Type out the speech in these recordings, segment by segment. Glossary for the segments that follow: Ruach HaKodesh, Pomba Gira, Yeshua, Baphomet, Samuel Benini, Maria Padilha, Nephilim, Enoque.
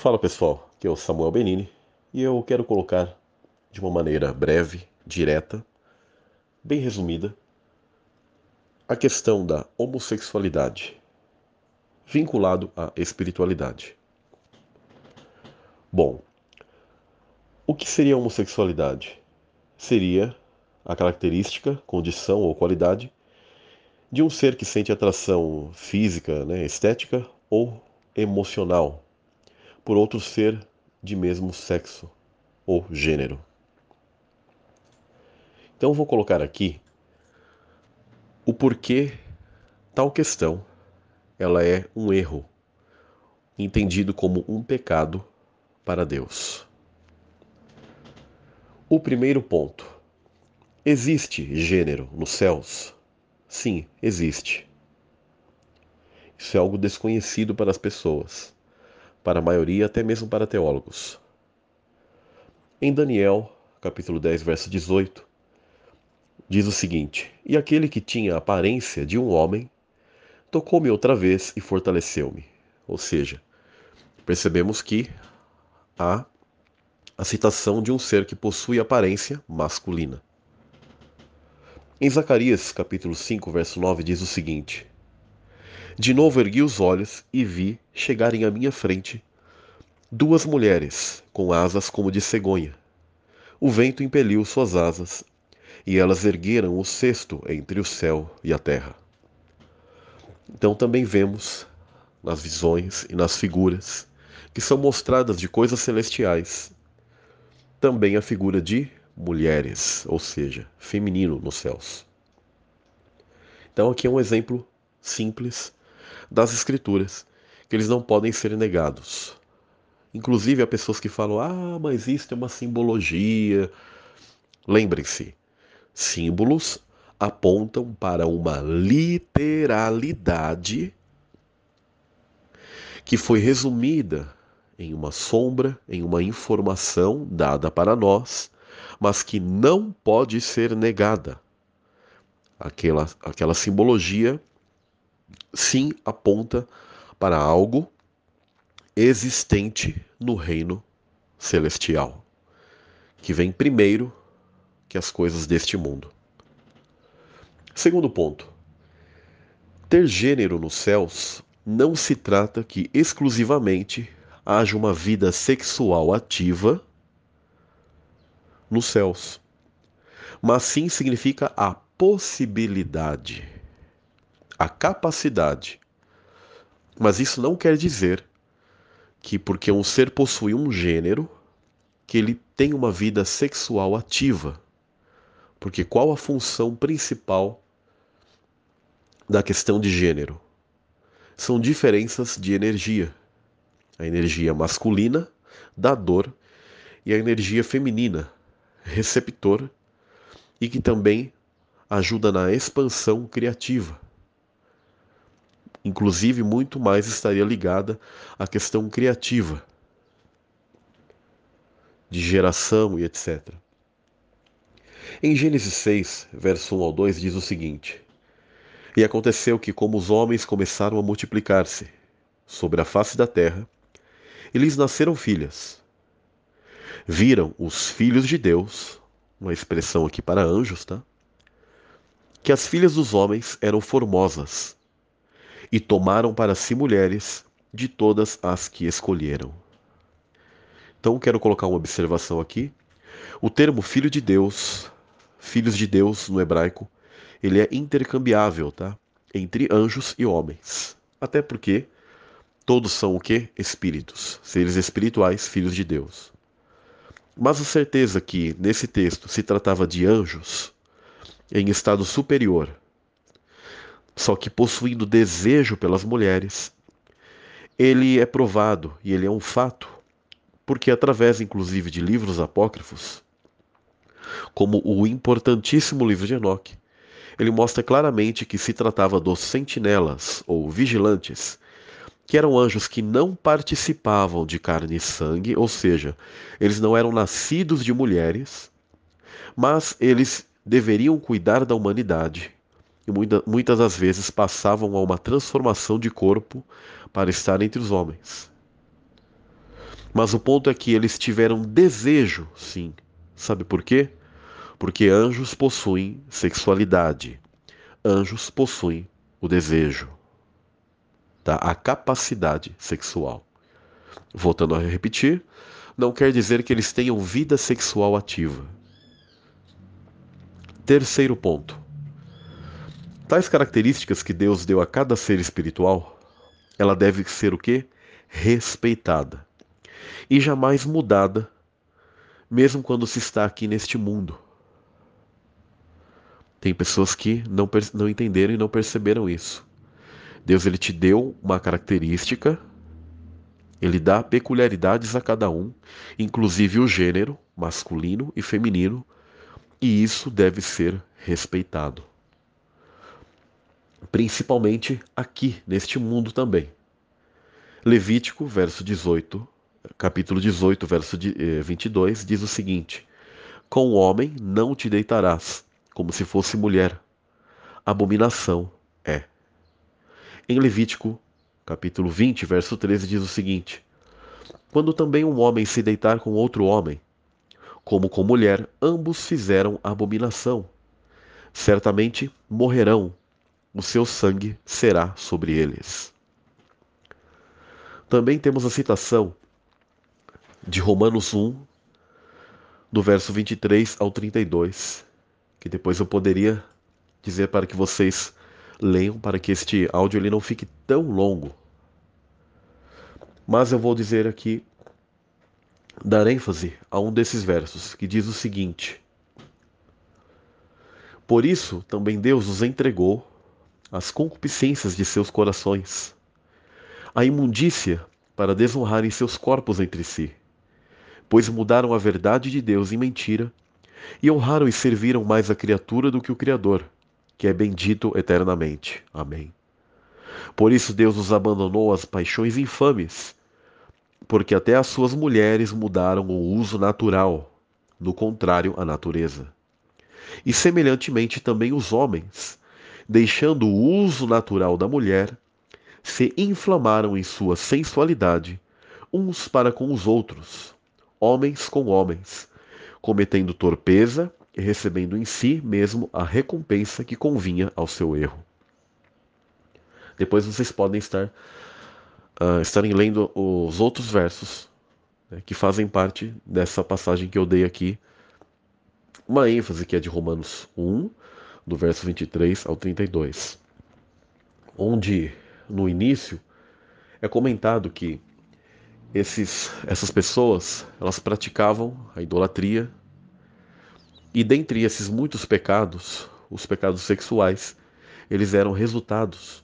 Fala pessoal, aqui é o Samuel Benini e eu quero colocar de uma maneira breve, direta, bem resumida, a questão da homossexualidade vinculado à espiritualidade. Bom, o que seria a homossexualidade? Seria a característica, condição ou qualidade de um ser que sente atração física, estética ou emocional por outro ser de mesmo sexo ou gênero. Então vou colocar aqui o porquê tal questão ela é um erro, entendido como um pecado para Deus. O primeiro ponto. Existe gênero nos céus? Sim, existe. Isso é algo desconhecido para as pessoas, para a maioria, até mesmo para teólogos. Em Daniel, capítulo 10, verso 18, diz o seguinte: E aquele que tinha a aparência de um homem, tocou-me outra vez e fortaleceu-me. Ou seja, percebemos que há a citação de um ser que possui aparência masculina. Em Zacarias, capítulo 5, verso 9, diz o seguinte: De novo ergui os olhos e vi chegarem à minha frente duas mulheres com asas como de cegonha. O vento impeliu suas asas e elas ergueram o cesto entre o céu e a terra. Então também vemos nas visões e nas figuras que são mostradas de coisas celestiais também a figura de mulheres, ou seja, feminino nos céus. Então aqui é um exemplo simples das escrituras, que eles não podem ser negados. Inclusive há pessoas que falam: ah, mas isto é uma simbologia. Lembrem-se, símbolos apontam para uma literalidade que foi resumida em uma sombra, em uma informação dada para nós, mas que não pode ser negada. Aquela simbologia sim aponta para algo existente no reino celestial, que vem primeiro que as coisas deste mundo. Segundo ponto, ter gênero nos céus não se trata que exclusivamente haja uma vida sexual ativa nos céus, mas sim significa a possibilidade, a capacidade. Mas isso não quer dizer que porque um ser possui um gênero, que ele tem uma vida sexual ativa. Porque qual a função principal da questão de gênero? São diferenças de energia. A energia masculina, dador, e a energia feminina, receptor, e que também ajuda na expansão criativa. Inclusive, muito mais estaria ligada à questão criativa, de geração e etc. Em Gênesis 6, verso 1 ao 2, diz o seguinte: E aconteceu que, como os homens começaram a multiplicar-se sobre a face da terra, e lhes nasceram filhas. Viram os filhos de Deus, uma expressão aqui para anjos, que as filhas dos homens eram formosas, e tomaram para si mulheres de todas as que escolheram. Então quero colocar uma observação aqui. O termo filho de Deus, filhos de Deus no hebraico, ele é intercambiável, entre anjos e homens. Até porque todos são o quê? Espíritos, seres espirituais, filhos de Deus. Mas a certeza que nesse texto se tratava de anjos em estado superior, só que possuindo desejo pelas mulheres, ele é provado e ele é um fato, porque através inclusive de livros apócrifos, como o importantíssimo livro de Enoque, ele mostra claramente que se tratava dos sentinelas ou vigilantes, que eram anjos que não participavam de carne e sangue, ou seja, eles não eram nascidos de mulheres, mas eles deveriam cuidar da humanidade. E muitas das vezes passavam a uma transformação de corpo para estar entre os homens. Mas o ponto é que eles tiveram desejo, sim. Sabe por quê? Porque anjos possuem sexualidade. Anjos possuem o desejo, tá? A capacidade sexual. Voltando a repetir, não quer dizer que eles tenham vida sexual ativa. Terceiro ponto. Tais características que Deus deu a cada ser espiritual, ela deve ser o quê? Respeitada. E jamais mudada, mesmo quando se está aqui neste mundo. Tem pessoas que não entenderam e não perceberam isso. Deus, ele te deu uma característica, ele dá peculiaridades a cada um, inclusive o gênero, masculino e feminino, e isso deve ser respeitado. Principalmente aqui, neste mundo também. Levítico, capítulo 18, verso 22, diz o seguinte: com o homem não te deitarás, como se fosse mulher. Abominação é. Em Levítico, capítulo 20, verso 13, diz o seguinte: quando também um homem se deitar com outro homem, como com mulher, ambos fizeram abominação. Certamente morrerão, o seu sangue será sobre eles. Também temos a citação de Romanos 1, do verso 23 ao 32, que depois eu poderia dizer para que vocês leiam, para que este áudio ele não fique tão longo. Mas eu vou dizer aqui, dar ênfase a um desses versos, que diz o seguinte: por isso também Deus os entregou às concupiscências de seus corações, a imundícia para desonrarem seus corpos entre si, pois mudaram a verdade de Deus em mentira, e honraram e serviram mais a criatura do que o Criador, que é bendito eternamente. Amém. Por isso Deus os abandonou às paixões infames, porque até as suas mulheres mudaram o uso natural, no contrário à natureza. E semelhantemente também os homens, deixando o uso natural da mulher, se inflamaram em sua sensualidade, uns para com os outros, homens com homens, cometendo torpeza e recebendo em si mesmo a recompensa que convinha ao seu erro. Depois vocês podem estarem lendo os outros versos, né, que fazem parte dessa passagem que eu dei aqui, uma ênfase que é de Romanos 1, do verso 23 ao 32, onde no início é comentado que essas pessoas, elas praticavam a idolatria, e dentre esses muitos pecados, os pecados sexuais, eles eram resultados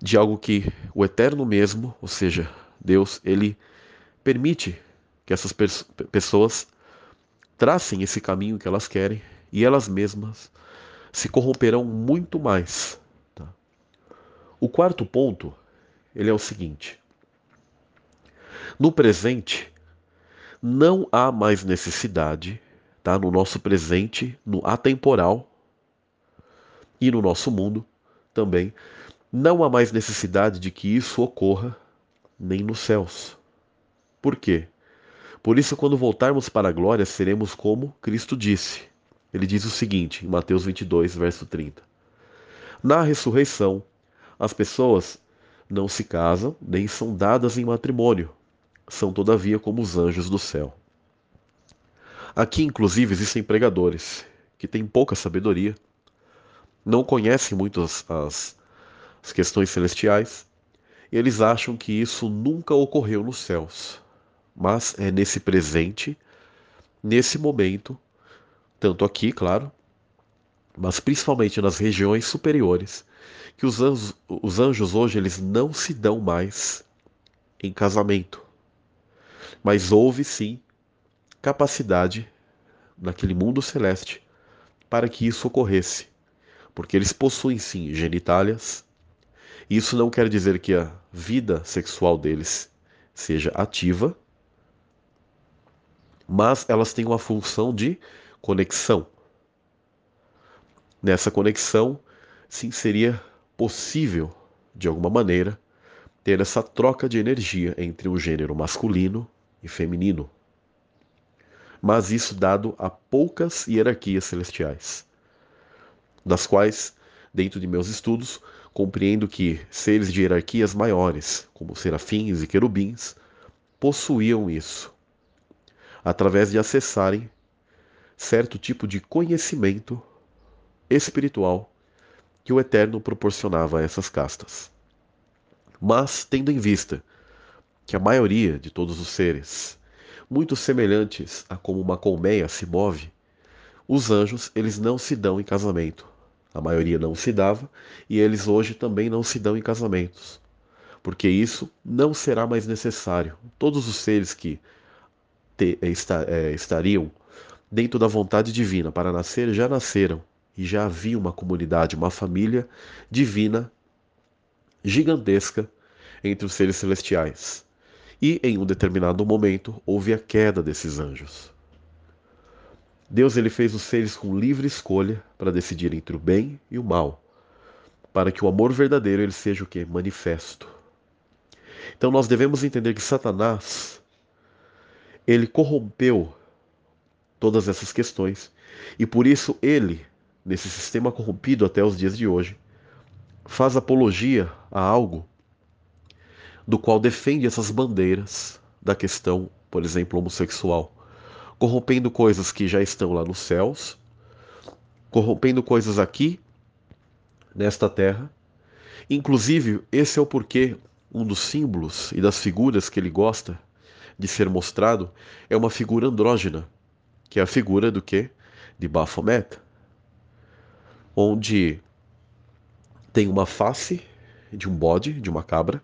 de algo que o Eterno mesmo, ou seja, Deus, ele permite que essas pessoas tracem esse caminho que elas querem, e elas mesmas se corromperão muito mais. Tá? O quarto ponto, ele é o seguinte: no presente, não há mais necessidade, tá? No nosso presente, no atemporal e no nosso mundo também, não há mais necessidade de que isso ocorra, nem nos céus. Por quê? Por isso, quando voltarmos para a glória, seremos como Cristo disse. Ele diz o seguinte, em Mateus 22, verso 30. Na ressurreição, as pessoas não se casam, nem são dadas em matrimônio. São, todavia, como os anjos do céu. Aqui, inclusive, existem pregadores que têm pouca sabedoria, não conhecem muito as questões celestiais, e eles acham que isso nunca ocorreu nos céus. Mas é nesse presente, nesse momento, tanto aqui, claro, mas principalmente nas regiões superiores, que os anjos hoje eles não se dão mais em casamento. Mas houve sim capacidade naquele mundo celeste para que isso ocorresse, porque eles possuem sim genitálias. Isso não quer dizer que a vida sexual deles seja ativa, mas elas têm uma função de conexão. Nessa conexão, sim, seria possível, de alguma maneira, ter essa troca de energia entre o gênero masculino e feminino, mas isso dado a poucas hierarquias celestiais, das quais, dentro de meus estudos, compreendo que seres de hierarquias maiores, como serafins e querubins, possuíam isso, através de acessarem certo tipo de conhecimento espiritual que o Eterno proporcionava a essas castas. Mas, tendo em vista que a maioria de todos os seres, muito semelhantes a como uma colmeia se move, os anjos, eles não se dão em casamento. A maioria não se dava e eles hoje também não se dão em casamentos, porque isso não será mais necessário. Todos os seres que estariam dentro da vontade divina para nascer, já nasceram. E já havia uma comunidade, uma família divina gigantesca entre os seres celestiais. E em um determinado momento houve a queda desses anjos. Deus, ele fez os seres com livre escolha para decidir entre o bem e o mal, para que o amor verdadeiro ele seja o que? Manifesto. Então nós devemos entender que Satanás, ele corrompeu todas essas questões e por isso ele, nesse sistema corrompido até os dias de hoje, faz apologia a algo do qual defende essas bandeiras da questão, por exemplo, homossexual, corrompendo coisas que já estão lá nos céus, corrompendo coisas aqui, nesta terra. Inclusive, esse é o porquê um dos símbolos e das figuras que ele gosta de ser mostrado é uma figura andrógena, que é a figura do quê? De Baphomet, onde tem uma face de um bode, de uma cabra,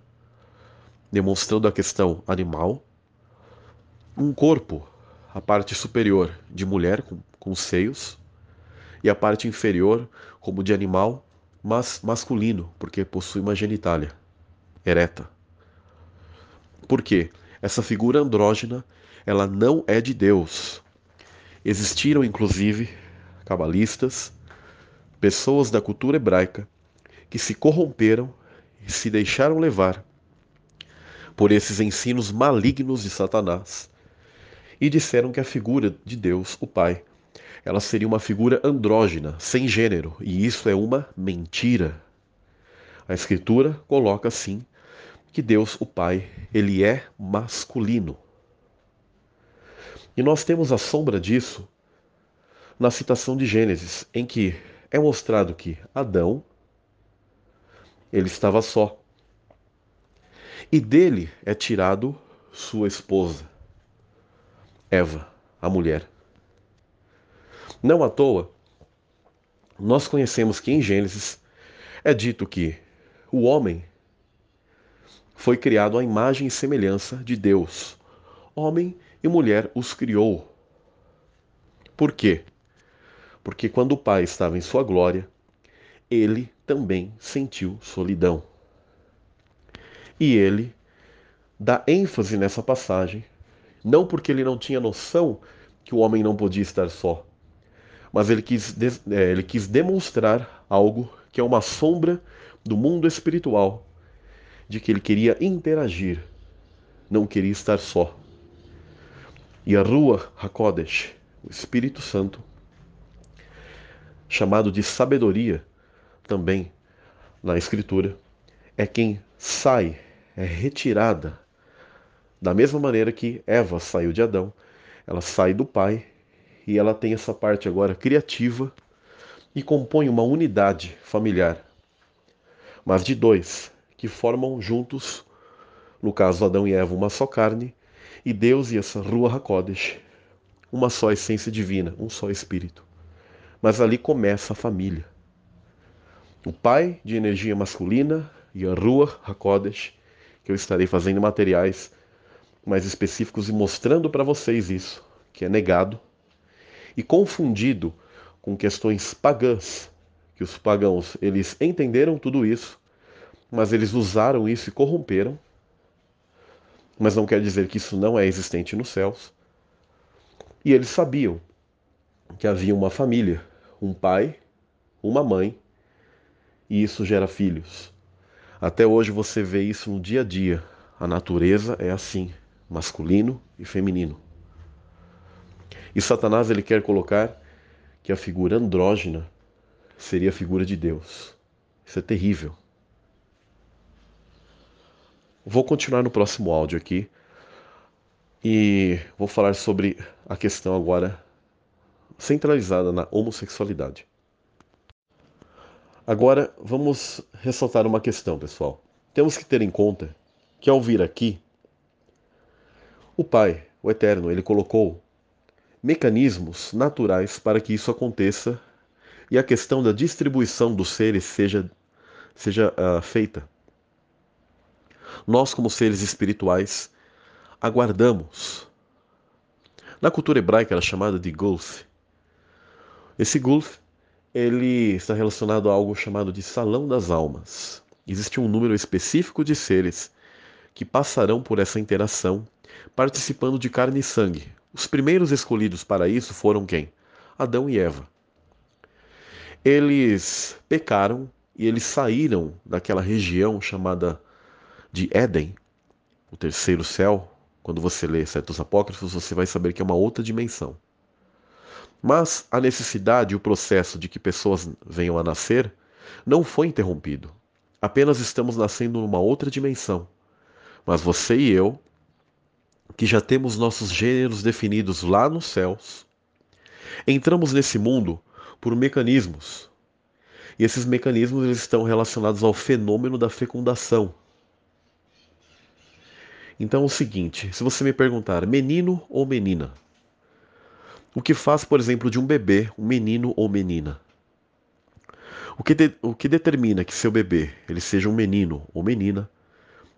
demonstrando a questão animal, um corpo, a parte superior de mulher com seios, e a parte inferior como de animal, mas masculino, porque possui uma genitália ereta. Por quê? Essa figura andrógena, ela não é de Deus. Existiram, inclusive, cabalistas, pessoas da cultura hebraica que se corromperam e se deixaram levar por esses ensinos malignos de Satanás e disseram que a figura de Deus, o Pai, ela seria uma figura andrógena, sem gênero, e isso é uma mentira. A Escritura coloca assim que Deus, o Pai, ele é masculino. E nós temos a sombra disso na citação de Gênesis, em que é mostrado que Adão, ele estava só, e dele é tirado sua esposa, Eva, a mulher. Não à toa, nós conhecemos que em Gênesis é dito que o homem foi criado à imagem e semelhança de Deus. Homem e mulher os criou. Por quê? Porque quando o Pai estava em sua glória, ele também sentiu solidão. E ele dá ênfase nessa passagem, não porque ele não tinha noção que o homem não podia estar só, mas ele quis demonstrar algo que é uma sombra do mundo espiritual, de que ele queria interagir, não queria estar só. E a Ruach HaKodesh, o Espírito Santo, chamado de sabedoria, também na Escritura, é quem sai, é retirada. Da mesma maneira que Eva saiu de Adão, ela sai do Pai e ela tem essa parte agora criativa e compõe uma unidade familiar, mas de dois, que formam juntos, no caso Adão e Eva, uma só carne, e Deus e essa Ruach HaKodesh, uma só essência divina, um só Espírito. Mas ali começa a família. O Pai de energia masculina e a Ruach HaKodesh, que eu estarei fazendo materiais mais específicos e mostrando para vocês isso, que é negado e confundido com questões pagãs, que os pagãos, eles entenderam tudo isso, mas eles usaram isso e corromperam. Mas não quer dizer que isso não é existente nos céus. E eles sabiam que havia uma família, um pai, uma mãe, e isso gera filhos. Até hoje você vê isso no dia a dia. A natureza é assim, masculino e feminino. E Satanás, ele quer colocar que a figura andrógena seria a figura de Deus. Isso é terrível. Vou continuar no próximo áudio aqui e vou falar sobre a questão agora centralizada na homossexualidade. Agora vamos ressaltar uma questão, pessoal. Temos que ter em conta que ao vir aqui, o Pai, o Eterno, ele colocou mecanismos naturais para que isso aconteça e a questão da distribuição dos seres seja feita. Nós, como seres espirituais, aguardamos. Na cultura hebraica era chamada de gulf. Esse gulf, ele está relacionado a algo chamado de salão das almas. Existe um número específico de seres que passarão por essa interação, participando de carne e sangue. Os primeiros escolhidos para isso foram quem? Adão e Eva. Eles pecaram e eles saíram daquela região chamada de Éden, o terceiro céu. Quando você lê certos apócrifos, você vai saber que é uma outra dimensão. Mas a necessidade e o processo de que pessoas venham a nascer não foi interrompido. Apenas estamos nascendo numa outra dimensão. Mas você e eu, que já temos nossos gêneros definidos lá nos céus, entramos nesse mundo por mecanismos. E esses mecanismos, eles estão relacionados ao fenômeno da fecundação. Então é o seguinte, se você me perguntar, menino ou menina? O que faz, por exemplo, de um bebê, um menino ou menina? O que determina que seu bebê, ele seja um menino ou menina,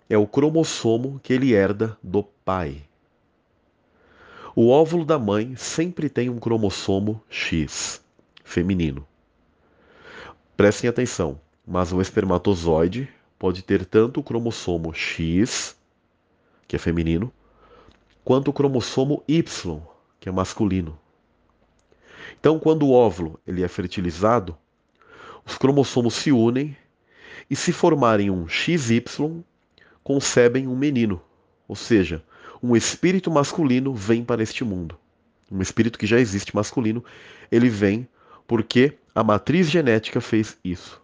é o cromossomo que ele herda do pai. O óvulo da mãe sempre tem um cromossomo X, feminino. Prestem atenção, mas o espermatozoide pode ter tanto o cromossomo X, que é feminino, quanto o cromossomo Y, que é masculino. Então, quando o óvulo ele é fertilizado, os cromossomos se unem e, se formarem um XY, concebem um menino, ou seja, um espírito masculino vem para este mundo. Um espírito que já existe masculino, ele vem porque a matriz genética fez isso.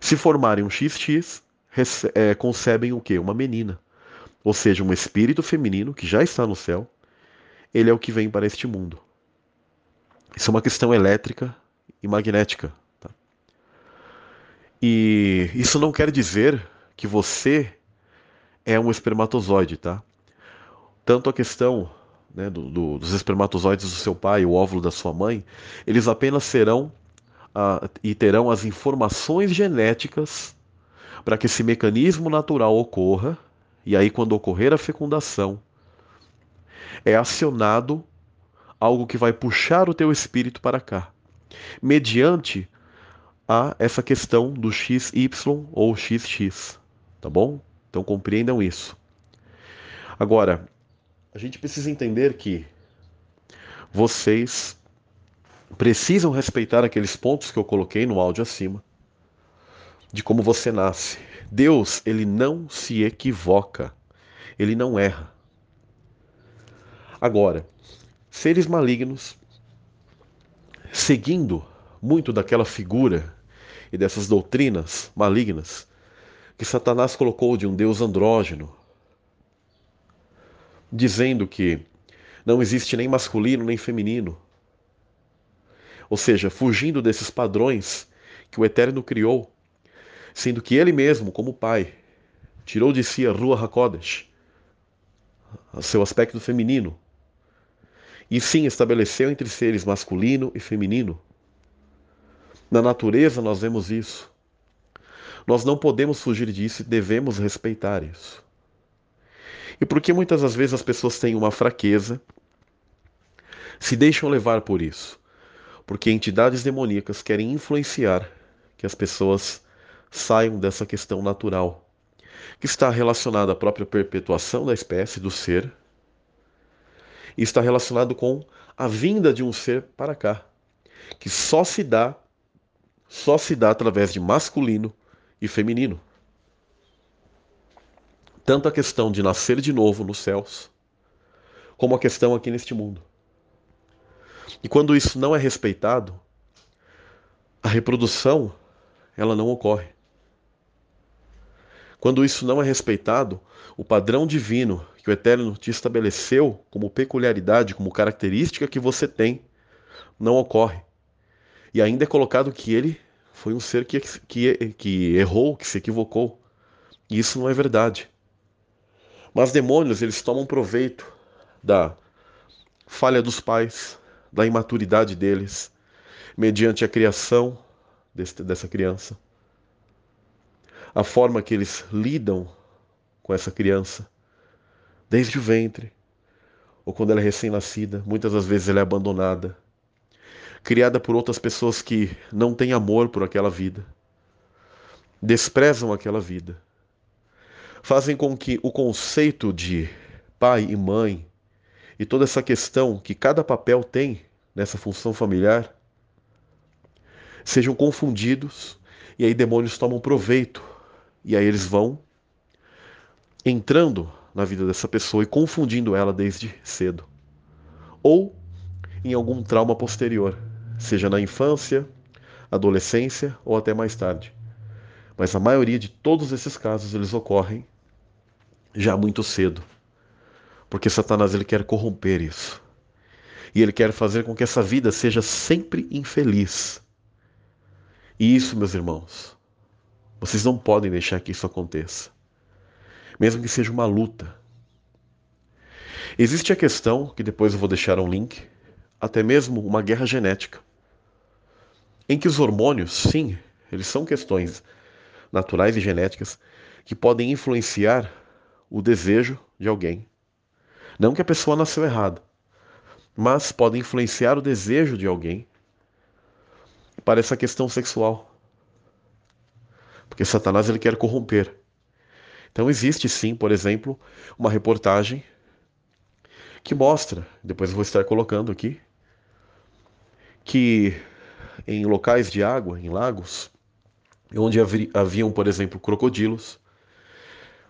Se formarem um XX, concebem o quê? Uma menina. Ou seja, um espírito feminino que já está no céu, ele é o que vem para este mundo. Isso é uma questão elétrica e magnética. Tá? E isso não quer dizer que você é um espermatozoide. Tá? Tanto a questão, né, dos espermatozoides do seu pai, o óvulo da sua mãe, eles apenas serão e terão as informações genéticas para que esse mecanismo natural ocorra. E aí, quando ocorrer a fecundação, é acionado algo que vai puxar o teu espírito para cá, mediante a essa questão do XY ou XX, tá bom? Então compreendam isso. Agora, a gente precisa entender que vocês precisam respeitar aqueles pontos que eu coloquei no áudio acima, de como você nasce. Deus, ele não se equivoca, ele não erra. Agora, seres malignos, seguindo muito daquela figura e dessas doutrinas malignas que Satanás colocou de um Deus andrógeno, dizendo que não existe nem masculino nem feminino, ou seja, fugindo desses padrões que o Eterno criou, sendo que ele mesmo, como pai, tirou de si a Ruach HaKodesh, seu aspecto feminino, e sim, estabeleceu entre seres masculino e feminino. Na natureza nós vemos isso. Nós não podemos fugir disso e devemos respeitar isso. E porque muitas das vezes as pessoas têm uma fraqueza, se deixam levar por isso. Porque entidades demoníacas querem influenciar que as pessoas saiam dessa questão natural, que está relacionada à própria perpetuação da espécie, do ser, e está relacionado com a vinda de um ser para cá, que só se dá através de masculino e feminino. Tanto a questão de nascer de novo nos céus, como a questão aqui neste mundo. E quando isso não é respeitado, a reprodução, ela não ocorre. Quando isso não é respeitado, o padrão divino que o Eterno te estabeleceu como peculiaridade, como característica que você tem, não ocorre. E ainda é colocado que ele foi um ser que errou, que se equivocou. E isso não é verdade. Mas demônios, eles tomam proveito da falha dos pais, da imaturidade deles, mediante a criação dessa criança, a forma que eles lidam com essa criança, desde o ventre, ou quando ela é recém-nascida. Muitas das vezes ela é abandonada, criada por outras pessoas que não têm amor por aquela vida, desprezam aquela vida, fazem com que o conceito de pai e mãe e toda essa questão que cada papel tem nessa função familiar sejam confundidos, e aí demônios tomam proveito, e aí eles vão entrando na vida dessa pessoa e confundindo ela desde cedo, ou em algum trauma posterior, seja na infância, adolescência ou até mais tarde. Mas a maioria de todos esses casos, eles ocorrem já muito cedo, porque Satanás, ele quer corromper isso, e ele quer fazer com que essa vida seja sempre infeliz. E isso, meus irmãos, vocês não podem deixar que isso aconteça, mesmo que seja uma luta. Existe a questão, que depois eu vou deixar um link, até mesmo uma guerra genética, em que os hormônios, sim, eles são questões naturais e genéticas que podem influenciar o desejo de alguém. Não que a pessoa nasceu errada, mas podem influenciar o desejo de alguém para essa questão sexual, porque Satanás, ele quer corromper. Então existe sim, por exemplo, uma reportagem que mostra, depois eu vou estar colocando aqui, que em locais de água, em lagos, onde haviam, por exemplo, crocodilos,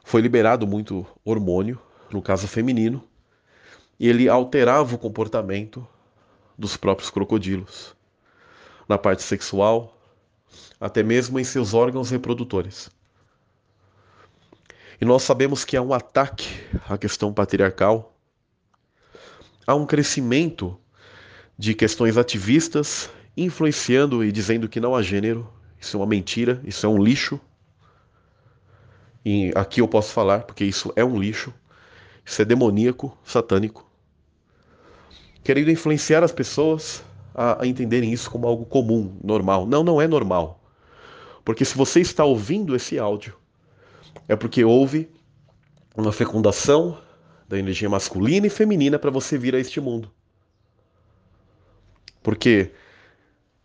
foi liberado muito hormônio, no caso feminino, e ele alterava o comportamento dos próprios crocodilos, na parte sexual, até mesmo em seus órgãos reprodutores. E nós sabemos que há um ataque à questão patriarcal, há um crescimento de questões ativistas influenciando e dizendo que não há gênero, isso é uma mentira, isso é um lixo, e aqui eu posso falar, porque isso é um lixo, isso é demoníaco, satânico, querendo influenciar as pessoas a entenderem isso como algo comum, normal. Não, não é normal. Porque se você está ouvindo esse áudio, é porque houve uma fecundação da energia masculina e feminina para você vir a este mundo. Porque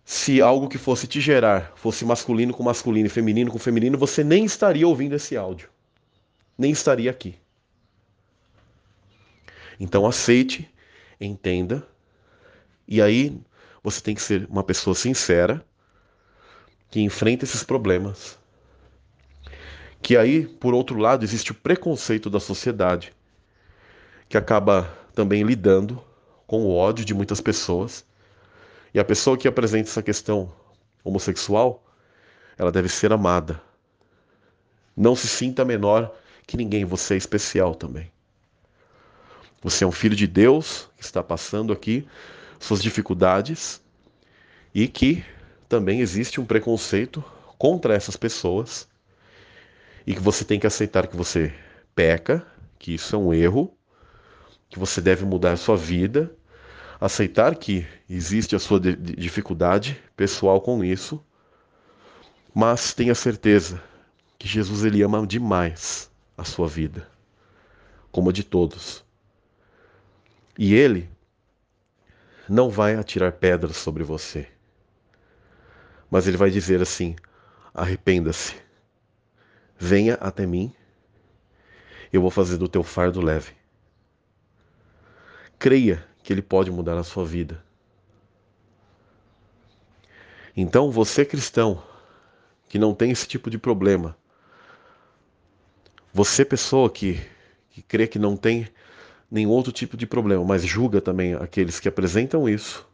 se algo que fosse te gerar fosse masculino com masculino e feminino com feminino, você nem estaria ouvindo esse áudio, nem estaria aqui. Então aceite, entenda, e aí você tem que ser uma pessoa sincera, que enfrenta esses problemas. Que aí, por outro lado, existe o preconceito da sociedade, que acaba também lidando com o ódio de muitas pessoas. E a pessoa que apresenta essa questão homossexual, ela deve ser amada. Não se sinta menor que ninguém, você é especial também. Você é um filho de Deus, que está passando aqui suas dificuldades, e que também existe um preconceito contra essas pessoas, e que você tem que aceitar que você peca, que isso é um erro, que você deve mudar a sua vida, aceitar que existe a sua dificuldade pessoal com isso, mas tenha certeza que Jesus, ele ama demais a sua vida, como a de todos, e ele não vai atirar pedras sobre você, mas ele vai dizer assim: arrependa-se, venha até mim, eu vou fazer do teu fardo leve. Creia que ele pode mudar a sua vida. Então você, cristão, que não tem esse tipo de problema. Você, pessoa que crê que não tem nenhum outro tipo de problema, mas julga também aqueles que apresentam isso,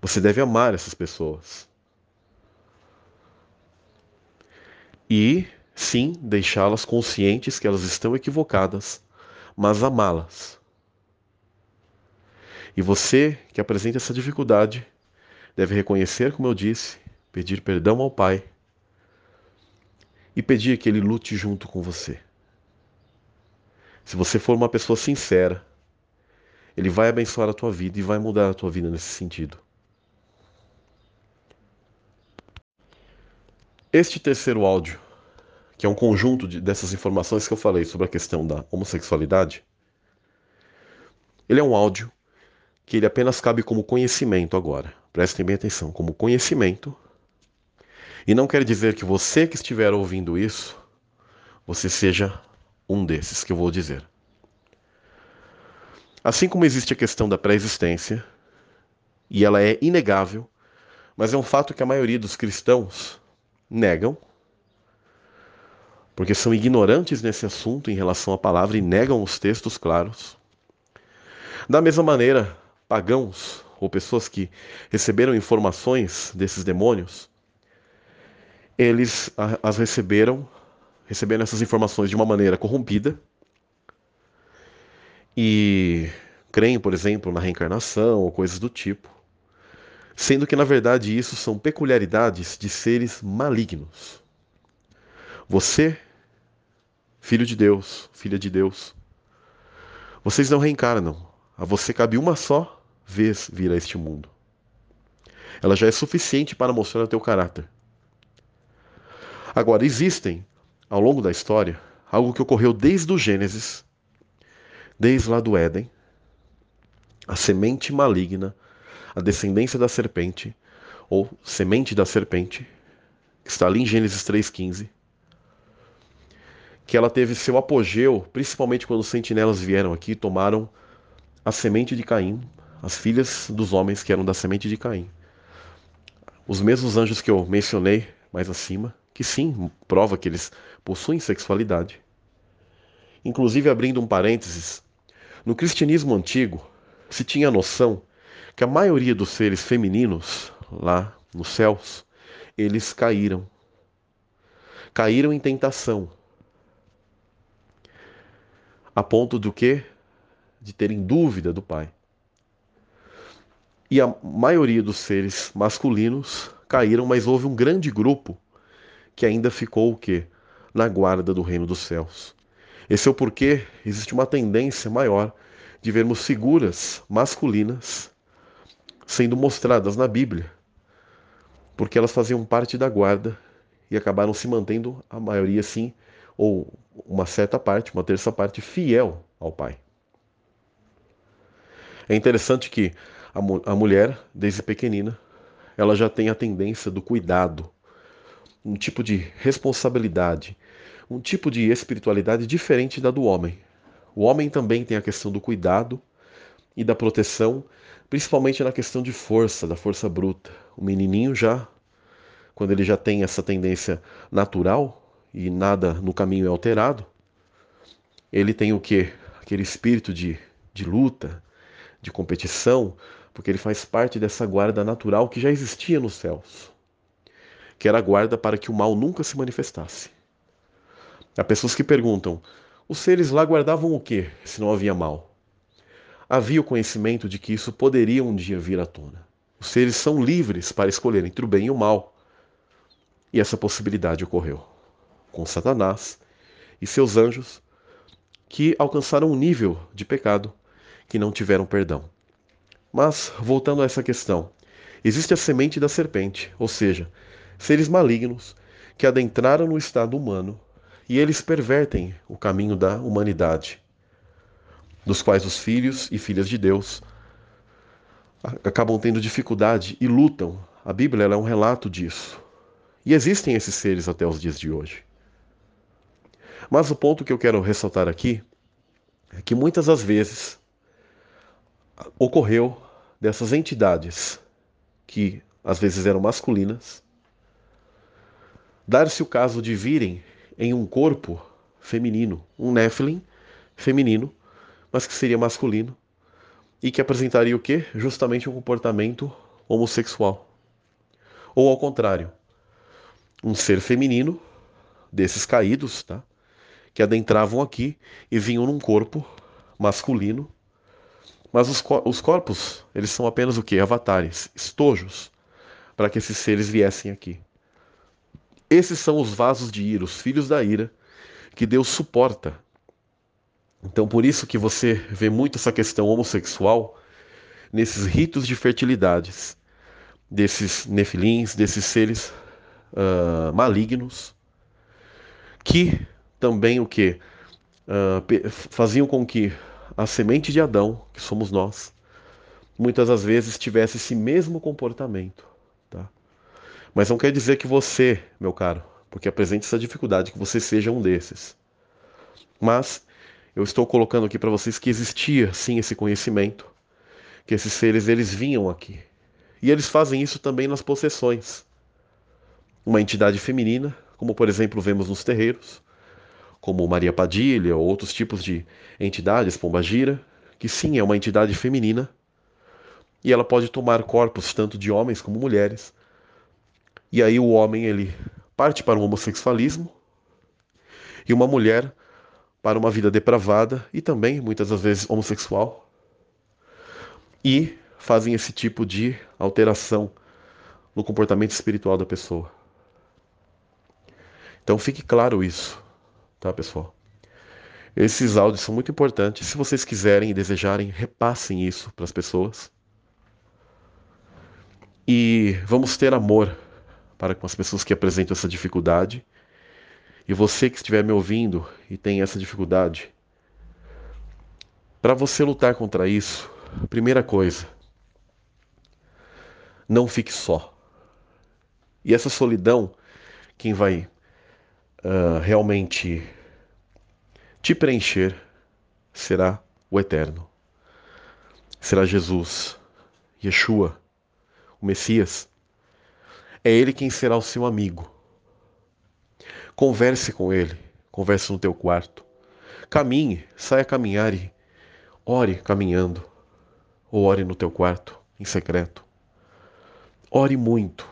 você deve amar essas pessoas. E, sim, deixá-las conscientes que elas estão equivocadas, mas amá-las. E você que apresenta essa dificuldade deve reconhecer, como eu disse, pedir perdão ao Pai e pedir que Ele lute junto com você. Se você for uma pessoa sincera, Ele vai abençoar a tua vida e vai mudar a tua vida nesse sentido. Este terceiro áudio, que é um conjunto dessas informações que eu falei sobre a questão da homossexualidade, ele é um áudio que ele apenas cabe como conhecimento agora. Prestem bem atenção, como conhecimento. E não quer dizer que você que estiver ouvindo isso, você seja um desses que eu vou dizer. Assim como existe a questão da pré-existência, e ela é inegável, mas é um fato que a maioria dos cristãos negam, porque são ignorantes nesse assunto em relação à palavra e negam os textos claros. Da mesma maneira, pagãos ou pessoas que receberam informações desses demônios, eles as receberam essas informações de uma maneira corrompida e creem, por exemplo, na reencarnação ou coisas do tipo, sendo que, na verdade, isso são peculiaridades de seres malignos. Você, filho de Deus, filha de Deus, vocês não reencarnam. A você cabe uma só vez vir a este mundo. Ela já é suficiente para mostrar o teu caráter. Agora, existem, ao longo da história, algo que ocorreu desde o Gênesis, desde lá do Éden, a semente maligna, a descendência da serpente, ou semente da serpente, que está ali em Gênesis 3,15, que ela teve seu apogeu, principalmente quando os sentinelas vieram aqui e tomaram a semente de Caim, as filhas dos homens que eram da semente de Caim. Os mesmos anjos que eu mencionei mais acima, que sim, prova que eles possuem sexualidade. Inclusive, abrindo um parênteses, no cristianismo antigo, se tinha a noção que a maioria dos seres femininos, lá nos céus, eles caíram. Caíram em tentação. A ponto do quê? De terem dúvida do Pai. E a maioria dos seres masculinos caíram, mas houve um grande grupo que ainda ficou o quê? Na guarda do reino dos céus. Esse é o porquê existe uma tendência maior de vermos figuras masculinas sendo mostradas na Bíblia, porque elas faziam parte da guarda e acabaram se mantendo, a maioria sim, ou uma certa parte, uma terça parte, fiel ao Pai. É interessante que a mulher, desde pequenina, ela já tem a tendência do cuidado, um tipo de responsabilidade, um tipo de espiritualidade diferente da do homem. O homem também tem a questão do cuidado e da proteção, principalmente na questão de força, da força bruta. O menininho já, quando ele já tem essa tendência natural e nada no caminho é alterado, ele tem o quê? Aquele espírito de luta, de competição, porque ele faz parte dessa guarda natural que já existia nos céus, que era a guarda para que o mal nunca se manifestasse. Há pessoas que perguntam, os seres lá guardavam o quê, se não havia mal? Havia o conhecimento de que isso poderia um dia vir à tona. Os seres são livres para escolher entre o bem e o mal. E essa possibilidade ocorreu com Satanás e seus anjos, que alcançaram um nível de pecado que não tiveram perdão. Mas, voltando a essa questão, existe a semente da serpente, ou seja, seres malignos que adentraram no estado humano e eles pervertem o caminho da humanidade, dos quais os filhos e filhas de Deus acabam tendo dificuldade e lutam. A Bíblia ela é um relato disso. E existem esses seres até os dias de hoje. Mas o ponto que eu quero ressaltar aqui é que muitas das vezes ocorreu dessas entidades que às vezes eram masculinas, Dar-se o caso de virem em um corpo feminino, um Nephilim feminino, mas que seria masculino, e que apresentaria o quê? Justamente um comportamento homossexual. Ou ao contrário, um ser feminino, desses caídos, tá? Que adentravam aqui e vinham num corpo masculino, mas os corpos, eles são apenas o quê? Avatares, estojos, para que esses seres viessem aqui. Esses são os vasos de ira, os filhos da ira, que Deus suporta. Então, por isso que você vê muito essa questão homossexual nesses ritos de fertilidades, desses nefilins, desses seres malignos, que também o quê? Faziam com que a semente de Adão, que somos nós, muitas das vezes tivesse esse mesmo comportamento. Tá? Mas não quer dizer que você, meu caro, porque apresente essa dificuldade, que você seja um desses. Mas eu estou colocando aqui para vocês que existia sim esse conhecimento, que esses seres eles vinham aqui. E eles fazem isso também nas possessões. Uma entidade feminina, como por exemplo vemos nos terreiros, como Maria Padilha ou outros tipos de entidades, Pomba Gira, que sim, é uma entidade feminina, e ela pode tomar corpos tanto de homens como mulheres. E aí o homem ele parte para o homossexualismo e uma mulher para uma vida depravada e também muitas das vezes homossexual, e fazem esse tipo de alteração no comportamento espiritual da pessoa. Então fique claro isso. Tá, pessoal? Esses áudios são muito importantes. Se vocês quiserem e desejarem, repassem isso para as pessoas. E vamos ter amor para com as pessoas que apresentam essa dificuldade. E você que estiver me ouvindo e tem essa dificuldade, para você lutar contra isso, primeira coisa, não fique só. E essa solidão, quem vai realmente te preencher será o Eterno. Será Jesus, Yeshua, o Messias. É Ele quem será o seu amigo. Converse com Ele, converse no teu quarto. Caminhe, saia a caminhar e ore caminhando. Ou ore no teu quarto, em secreto. Ore muito.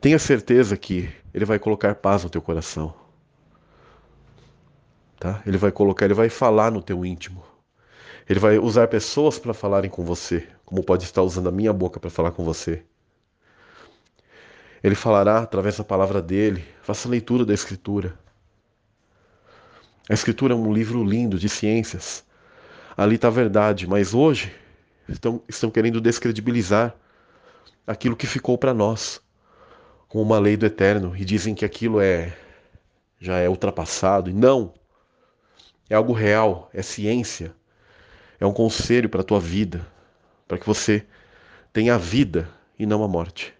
Tenha certeza que Ele vai colocar paz no teu coração. Tá? Ele vai colocar, Ele vai falar no teu íntimo. Ele vai usar pessoas para falarem com você, como pode estar usando a minha boca para falar com você. Ele falará através da palavra dEle. Faça a leitura da Escritura. A Escritura é um livro lindo de ciências. Ali está a verdade, mas hoje estão querendo descredibilizar aquilo que ficou para nós com uma lei do Eterno, e dizem que aquilo já é ultrapassado. E não, é algo real, é ciência, é um conselho para a tua vida, para que você tenha a vida e não a morte.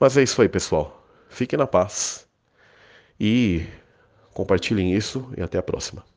Mas é isso aí, pessoal, fiquem na paz e compartilhem isso, e até a próxima.